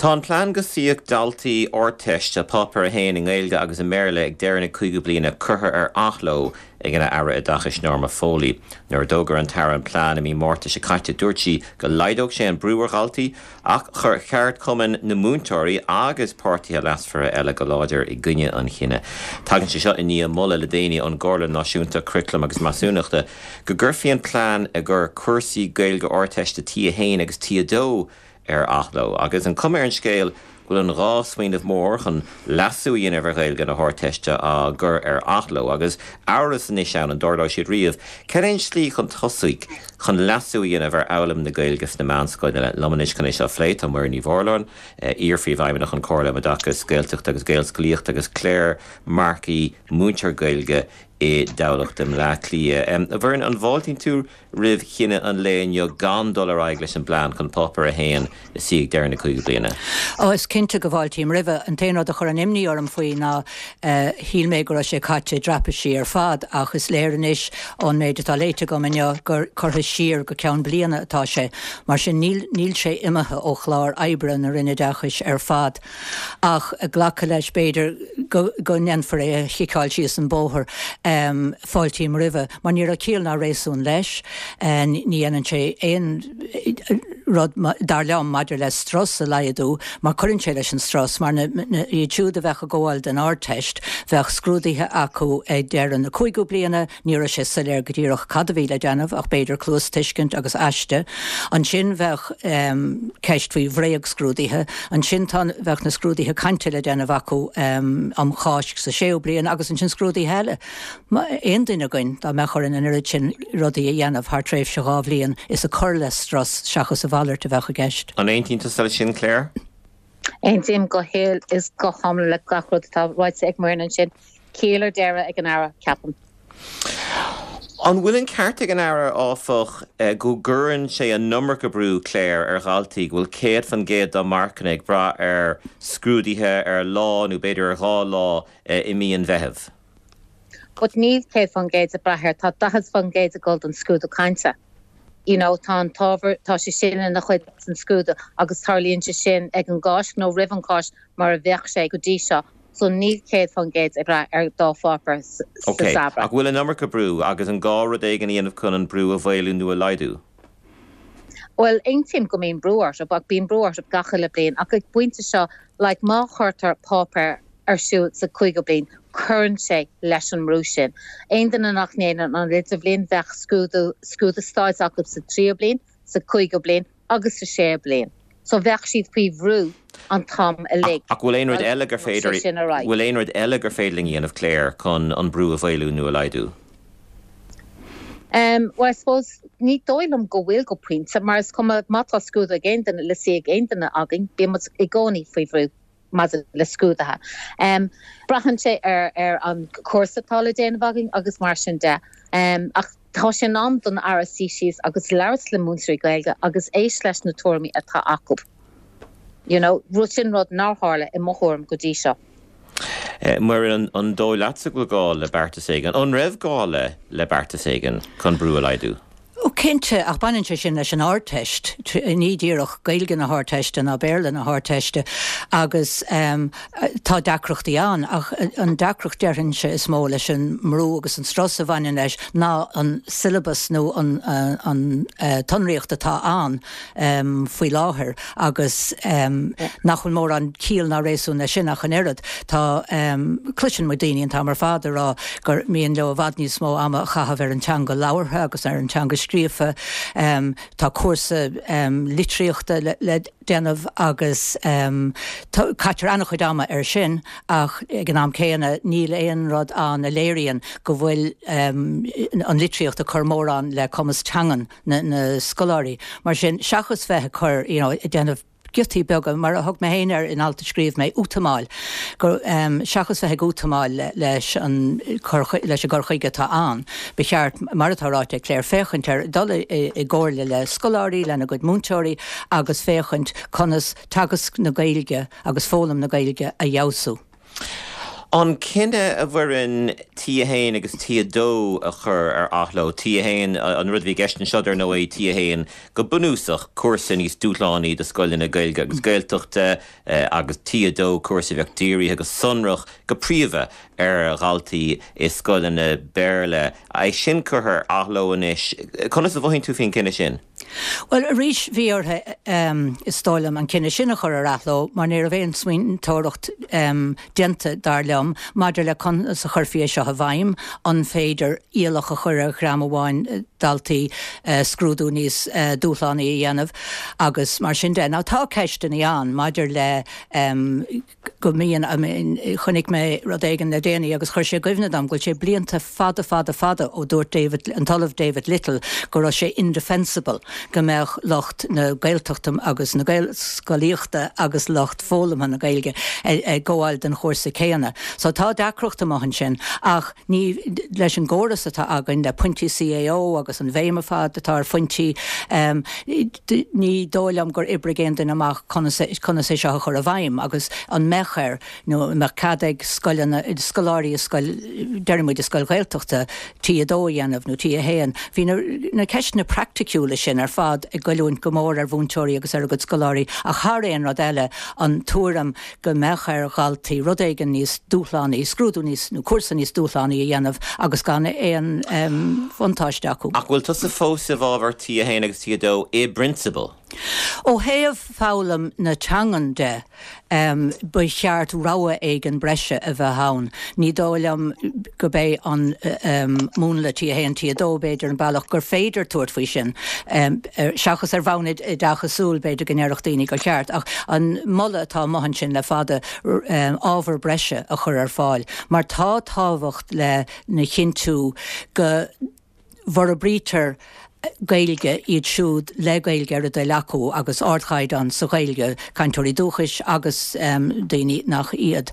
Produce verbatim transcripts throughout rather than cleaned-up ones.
Tá an plan go siach daltaí ortaiste pápair a héananig éilge agus a méile ag deireanna cúigiú bliana curtha ar achló ag an aire a d'achas Norma Foley. Nuair dógur an tar an plan a mí mórta se caite dúirtí go leidóg sé an brúarghaltaí ach chur cheart cumann na múntóirí agus pártaithe leasfar eile go láidir i gcuine an chinine. Tagann sé seo i ní mula le déanaí an Gcaorla Náisiúnta Criclam agus Masúnachta go gcuirfaí an plan a gur cuasaí gaeilge ortaiste tí a héin agus tí a dó ar achló agus an cumair an scéal bhfuil an rá smaoinemh mór chun lasúí inarbh ar ghaeilge na háirteiste a gur ar achló agus áras níos ann an dála siad riamh ceann slí chun tosaigh chun lasúí inarbh ar eolam na gaeilges na meánscoil le lomanis chun é seo phléit an muirí bhórlán iarfaí bhaimineach an Cárla Madachas Gaeltacht agus Gaelsclíocht agus Claire Markey múintear gaeilge é dálachtm le clia. A bhfuin an bháiltín tú rih chinine an léon jo gan dólar aig leis an blaan chun popper a héan na siag deireanna cúigiú bliana. Ó is cinnte go bháiltín ribh an téanaad a chur an imní orm faoi ná hílméid go raibh sé caite dreapa sí ar fad ach is léirinis ón méid atá léite go mneo gur chutha siar go ceann bliana atá sé mar sin níl sé imethe ó chláir oibre na rinne deachas ar fad ach ghlacha leis beidir go nenfar é chiáil síos an bóthir Um, fáiltíim rive, mar níor a cíl ná rééisún leis en ní anan sé éon rud dar leam maidir le stras a leiadú, mar chuann sé leis an stras, mar í dúd a bheith a ggóáil den áirteist, bheith scrúdaithe acu é deireann na cúigiú bliana, níor a sé saléir go dtíoch cadhí le déanamh ach beidir clús tuiscint agus eiste, an sin bheith um, ceist faoi bhréag scrúdaithe, an sin tan bheith na scrúdaithe caiinte le déanamh acu um, am cháis sa séú bliana agus an sin scrúdaí heile. Ma ein dyn agwyn, da me chor yn yn yr ydyn roddi i ianaf har treif sy'n goflion is a corles dros siachos y falwr te fach y gest. An ein dyn tysel sy'n Claire? Ein dyn go heil is go homl le gachrod ta roed sy'n mwyn yn sy'n ceil ar dera ag yn ara capon. An bhfuil an ceart ag an aire áfach go gurann sé an numracha brú Claire ar ghaltaí go bhfuil céad fan géad dá marcanna ag bra ar scrúdaithe ar lá nó beidir ar dhá lá i míon bheitheh. But need cave on gates of Braher, thought that has fun gates of golden school to cancer. You know, Ton Tover, Toshishin and the Hits and Scuda, August Harley and Shishin, Egan Gosh, no Riven Gosh, Maravechshe, Gudisha. So need cave on gates of Braher, Dolph Opera, Sabra. Okay, will a number of brew, August and Gora, Dagan, Ian of Cunnan, brew of Wailun, do a Lidu. Well, ein team go mean brewers, about being brewers of Gachilla Blaine, I could point to show like Ma Horter, Popper, or Shoots, a Quigo Blaine. Current say lesson rushing. Ain't in an acne and on lids of lin vach school the school the stars occups the tree of lin, the coigo blin, August the share blin. So vach she'd be rude on Tom a leg. Will Ainred Elliger Fader Will Ainred Elliger Fadling Ian of Clare con on brew of Ailu Newell I do. Um, well, I suppose need doilum go will go print, so Mars come a matla school again than let's say again than the agging, be much egoni free root. Mazal le scuda ha. Um, Brahanche er er on course at all day in vogging August Martian da. Um, ach thoshen on don R C Cs August Laris le Munstri Gaelga August A slash Notormi at ha Akub. You know, Russian Rod Narharla in Mohorm Godisha. Mar an an dó látsig go gáil le Barta Sagan. An raibh gáil le Barta Sagan chun brú a leidú. Kinte ach banan sé sin leis an áirteist ní díoch gailge na háirteiste ná béirla na háirteiste agus um, tá dacrochtaí an ach an dacrocht deirinse is mó leis an mrú agus an stras a bhaine leis ná an syllabus nó an, an, an uh, tonreacht atá an um, faoi láthair agus um, yeah. nach chun mór an cíal ná rééisú na sin nach an éad tá um, cluisin mo daoine an tá mar fáidir á gur mííon leo bhhad níos mó ama chahabh ar an teanga láhartha agus ar an teanga scríomh Um, tá cuasa um, litríochta le, le déanamh agus um, caitear annach chuid ama ar sin ach ag an am céanna níl éon rud an a léiríonn go bhfuil um, an litríochta chur mór an le cumas teangan na, na scoláirí mar sin seachas bheith chur you know, déanamh Gytí bega mar a thug me héanaar in alta scríomh mé útamáil go um, seachas bheith útamáil le, leis an leis a gur chuige tá an ba cheart mar atáráte léir féchaint ar dul i ggóirla le scoláirí lena go múntóirí agus féchaint conas tagas na gaeilge agus fólam na gaeilge a jású. An cinenne a bhfurin tíhéin agus tídó a chur ar athló, tíhéin an rudhí geistin seidir nó é tíhéin go bunúsach cuasaí níos dúláí de scoilna gailge agus gailteachta agus tídó cuasa bheictíirí agus sonrach go príomheh ar ghaltaí is scoilna béle é sin chuthair athló inis. Conas a bhhain tú fin cinenne sin? Well, a rís bhíortha um, is stáilm an cinenne sinna chur ar athló, mar níor a bhéon smaointóireacht um, denta dar leam, maidir le con sa churfií seo a bhaim, an féidir ialach a chur a gram amháin daltaí uh, scrúdú níos uh, dúlána i dhéanamh, agus mar sin den. Ná tá ceistan í an, maidir le um, go mííon chunig mé rodéigen na déanaí agus chuir sé goimhnad am, ghfuil sé blianta fada fada fada ó dúirt David, an talamh David Little, go raibh sé indefensible. Gymach locht na gaeltachtam agus na gaelscoilíochta agus locht fólam an na gaelge e, e, goáil den chórsa céanna. So tá dacrochtam an sin, ach ní leis an góras atá agan le punti C A O agus an bhéimafad atá ar funti um, ní dóilam gur ibrigéan den amach conna sé seo chur a bhaim agus an mechair nó me cadeg scoláirí derimúid a scoil gaeltachta tí a dóianamh nó tí a héan. Bhí na ceist na practicúla sin ar fad e goilúint go mór ar bhúntóirí agus ar agad scoláirí a cháréon rod eile an túram go mechair galtaí rodéigen níos dúlánaí, scrúdú níos nó cuasa níos dúlánaí a dhéanamh agus gan éon fontáiste acu. Ach bhfuil tusa fósa bhábhar tí a héana agus tídó é principle. Ó héamh fálam na teangan de um, ba cheart rogha éigen breise a bheith hán. Ní dóilam go bé an um, múnla tí a héan tídó beidir an bailach gur féidir tuairt faoi sin. Um, er, Seachas ar bhánid e dachasúil beidir gnéireach daoine go cheart. Ach an mola tá maihan sin le fada um, ábhar breise a chur ar fáil. Mar tá tábhacht le na chintú go bhar a brítar gaelge iad siúd le gaelge ar a dé lacu agus ardchaid an sa gaelge cantóirí dúchais agus um, daoine nach iad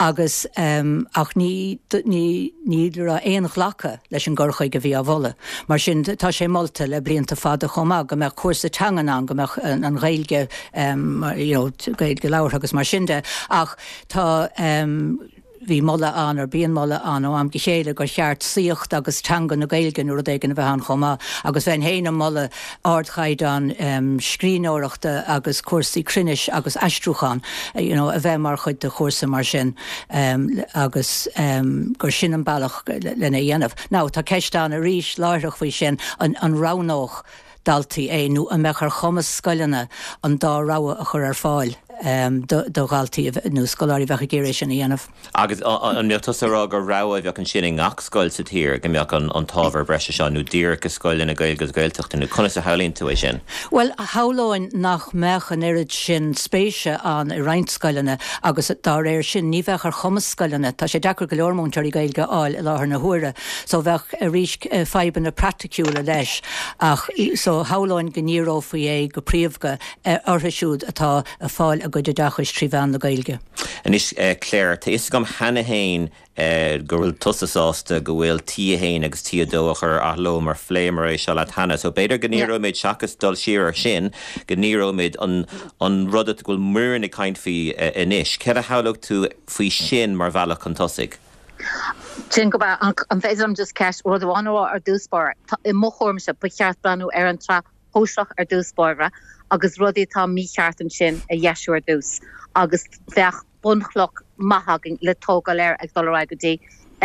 agus um, ach ní ní ní ra éanach lacha leis an gcurchaid go bhí a bhola mar sin tá sé molta le blianta fada chomá go meach cuasa teangan an go meach an gaelge um, you know, gaelge leabhar agus mar sin de ach tá um, bhí mola an ar bíon mola an ó am go chéile gur cheart síocht agus teangan na gailgan nuair a dtéigeann bheith an chomá agus bhein héanam mola ardchaid an um, scríóireachta agus cuasaí crinis agus eistrúchan you know, a bheith mar chuid de chósa mar sin um, agus um, gur sin an bailach lena dhéanamh. Ná tá ceistán a ríis láithreach faoi sin an, an ránóch daltaí é nó a mechar chumas scoilena an dá ráha a chur ar fáil. Um, do galtaí nó scoláirí bheith a géiréis sin a dhéanamh. Agus an miotas a rá gur ráha bheith an sin ngach scoil sa tír go mbeoh an tábhar breise seo nó dír go scoil lena gailgus gailteachta nó conas a hálíonn tú é sin. Well, háláin nach meach an irid sin spéise an i roinnt scoilena agus dá réir sin ní bheith ar chumas scoilena tá sé dechar go leormúntar i gailge áil i láthair na huaire so bheith a rís feiban na practicúla leis ach so háláin go níró faoi é go príomhga ortha siúd atá a fáil a goid a dachas trí bhean na gailge. And is uh, Claire, te is gom hanna hain uh, go bhfuil tusa sásta go bhfuil tí a hain agus tí a dóach ar athló mar fléimar é se leat hanna. So beidir go níor méid seachas dul siar sin go níor méid an, an rudat go bhfuil muir na caint fí uh, inis. Cead a hálaach tú faoi sin mar bhealach an tosig? Sin go bheith an bheitham just ceis rud a bhain ar dúspóra. I mo chórmse ba cheart blanú ar an tra hóiseach ar dúspóra agus rudí tá mí cheart an sin a dhéisiúir dús agus bheith bunchloch maithagin le tógáil ar ag dul rá go dtí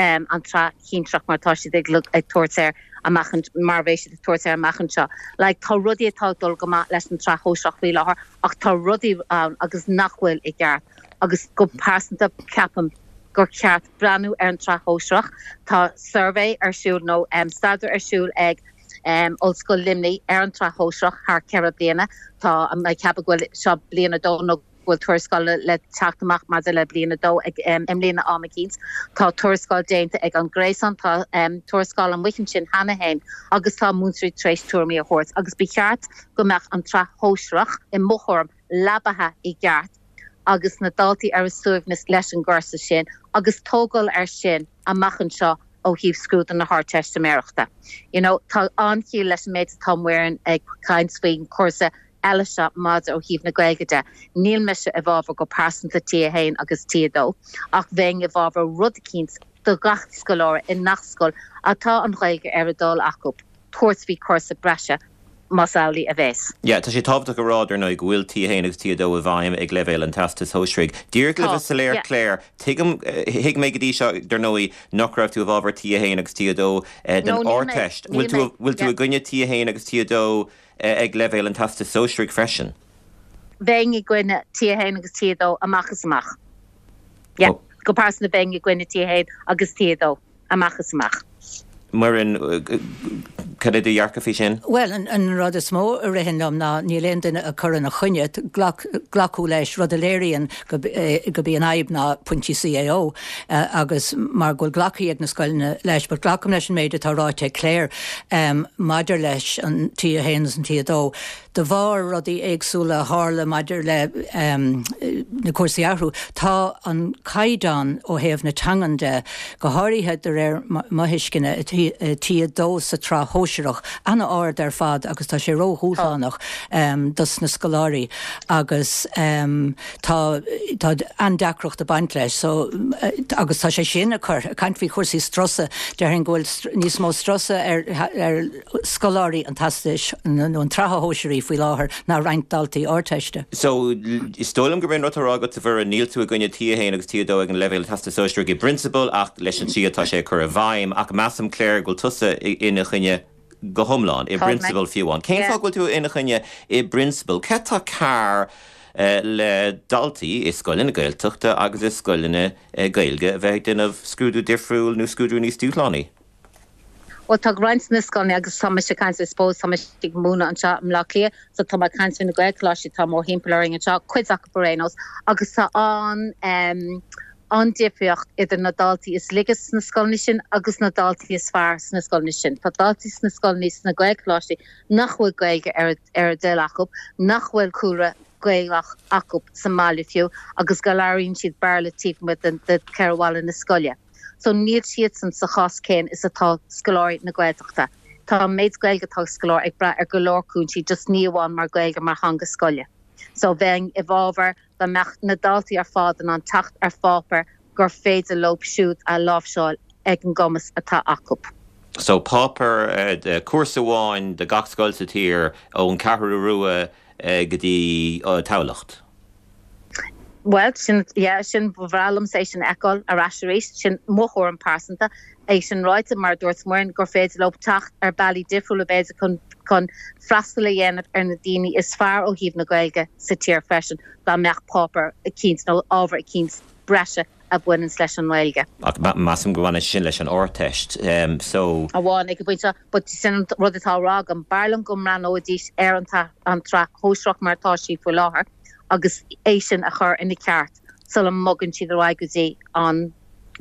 um, an tra chintrach mar tá siad ag lug ag tuairtear amachant mar bhéis siad ag tuairtear amachant seo. Like tá rudí atá dul go maith leis an tra hóiseach bhí láthair ach tá rudí um, agus nachhfuil i gceart agus go pásanta ceapam gur ceart breanú ar an tra hóiseach tá survey ar siúil nó um, stadiúir ar siúil ag Um, old school limni ar an tra hóiseach thar ceithre bliana tá am um, ceap a ghfuil seo bliana dó nó ghfuil tuairiscáil le teachtamach mar le bliana dó ag um, am líana am a cíns tá tuairiscáil déanta ag an gréasan tá um, tuairiscáil an mhuicin sin hanna hain agus tá múnsrí tréis tuairimí a chóirt agus bhí cheart go mbeadh an tra hóiseach i mthorm labatha i gceart agus na daltaí ar a suaimhnas leis an gcursa sin agus tógáil ar sin amachchan seo ó híomh scrúd an na háirteiste méireachta. You know, tá an cíú leis an méid a támhain ag cainsuoin cuasa Elisha Mada or Hivna Gregada, Neil Misha Evolver go Parson the Tia Hain August Tia though, Ak Veng Evolver Rudkins, the Gacht Scholar in Naskol, Ata and Rega Eridol Akup, Torsby Corsa Brasha. Masauli aves. Yeah, ta she tavta garad or no will tea hainus tea do with I am a glevel and tastis hoshrig. Dear Glevisaler Claire, Tigum Hig Megadisha Dernoi, Nocraft to evolve tea hainux tea do, then Ortesh. Will to will to a gunya tea hainux tea do, a glevel and tastis hoshrig freshen. Vengi gwin tea hainux tea do, a machasmach. Yeah, go past the vengi gwin tea hain, agus tea do, a machasmach. Marin, can I do Yarkafishin? Well, and and rather small, Rehinum now, Nilendin, a current of Hunyat, Glockulesh, Rodalarian, could be an Ibna, Punchy C A O, Agus Margul Glocki, Agnescolna Lesh, but Glockumlesh made it a Rote Clare, um, Maderlesh, and Tia Hens and Tia Do. The Var, Roddy Egsula, Harla, Maderle, um, Nicorsiaru, Ta on Kaidan, Ohev Natanganda, Gahari had the rare Mahishkina, Tia Dos, a Tra Hosherach, Anna Or, their father, Agustashiro Hulhanach, um, Dusna Scolari, Agus, um, Ta, Ta, Andakroch the Bantlesh, so Agustashinakar, Country Horsi Strussa, Derringwell Nismo Strussa, Er Scolari, and Tastish, and Traha Hosheri. We law her now ranked Dalti or Testa. So Stolum Gabrin Rotarago to Vera Neil to a Gunya Tia Hainux Tia Doeg and Level Tasta Sostrigi Principle, Ak Leshensia Tashe Kuravaim, Ak Massam Claire Gultusa in a Gunya Gohomlan, a principle few one. Cain Fogel to in a Gunya, a principle. Keta Car Le Dalti is Golin Gail Tukta Agis Golina Gailga, Vagden of Screwdu Diffrul, New Screwdu Nis Dutlani. Well, talk runs in the school, and I guess some Mexicans, I suppose, some Mexican Muna and Chat and Lockley, so Tom Mexicans in the Great Clash, Tom or Himplering and Chat, Quizak Perenos, I guess on, um, on Dipioch, either Nadalti is Ligas in the school nation, I guess Nadalti is far in the school nation, but Dalti is in the school nation, the Great Clash, Nachwell Greg Eredelakup, Nachwell Kura. Gaelach Akup, Somalifu, Agus Galarian, she'd barely teeth with the Kerwal in the Scolia. So Neil Sheets and Sahas Kane is a tall scholar in the Guedachta. Tom made Gaelga talk scholar, a brat a Galorcoon, she just knew one more Gaelga Marhanga Scolia. So then Evolver, the Mach Nadalti are father on Tacht are Fopper, Gorfade Lope Shoot, a Love Shawl, Egan Gomes, a Ta Akup. So Popper, uh, the Kursawan, the Gach Skolsit here, Owen Kaharurua. Uh, the uh, Taulacht. Well, shin, yeah, shin Vralum station Ecol, Arasheris, shin Mohor and Parsanta, Asian Rights and Mardorth Morin, Gorfed Loptacht, or Bally Diffrulabeza con con Frastelayen Ernadini is far O Hivna Gaelga, Satir Fashion, Balmach Popper, Akeens, no over Akeens, Brescia. Ab win and slash on Welga. Massam go on a shin lesh on or test. Um, so. I want to go into, but to send Rodithal Rog and Barlum Gumran Odish air on track, Hoshrock Martashi for Lahar, August Asian a her in the cart, Sulam Muggin she the Waguzi on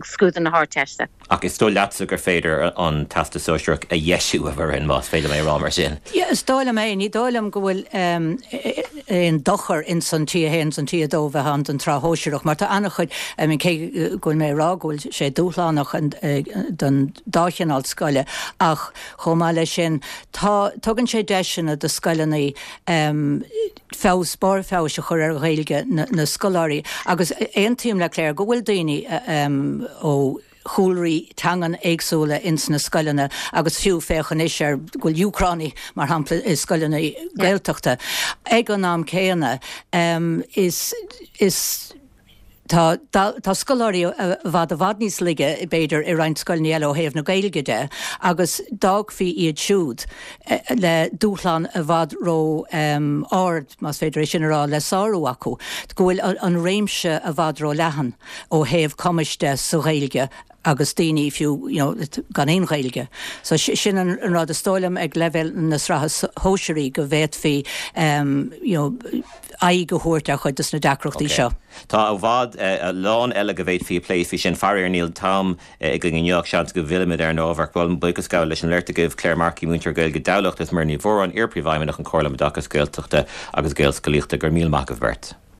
Screwed in the Heart Testa. Okay, still that's a fader on Tasta Soshuk, a Yeshu of her in Moss, Fader May Romer Sin. Yes, Dolame, Nidolam go in Docher in Santia Hens and Tia Dova Hand and Trahoshirok, Marta Anachid, I mean, Kay Gulme Rog will she Dulanoch and Dun Dachin al Scolla, Ach, Homaleshin, Togan she Deshin at the Scollani, um, Faus Bor Fausher Helge, Nascolari, Agus Antim Laclaire, Gouldini, um, oh Hulri Tangan Egsola Insna Scullina Agus Hugh Fechanisher Gul Ukrani Marhample Scullina Geltochta Egonam Kena um is is Ta ta scolari vad vadnis ligge beider around scolniello have no gaelgede agus dog fi e chud le dulan vad ro um or mas federation or le saruaku go on reimshe vad ro lahan o have komiste so gaelge Agustini, if you, you know, Ganin Gaelge. So Shinnon and Rodestolum, Eg Level, Nasrahas Hosheri, Gavetfi, um, you know, Aigo Horta, Hodus Nadakro Tisha. Ta Vad, a lawn elegavetfi, play Fishin Farrier Neil Tom, Egling Yorkshans, Gavilimider, Novak, Bolm, Bikascalish, and Lerta give Claire Marky, Winter Gaelge Dowloch, as Merni Voron, Ear Privimen, and Corlam Docus Gaeltuchta, Agus Gaelscalichta, Germil Makavert.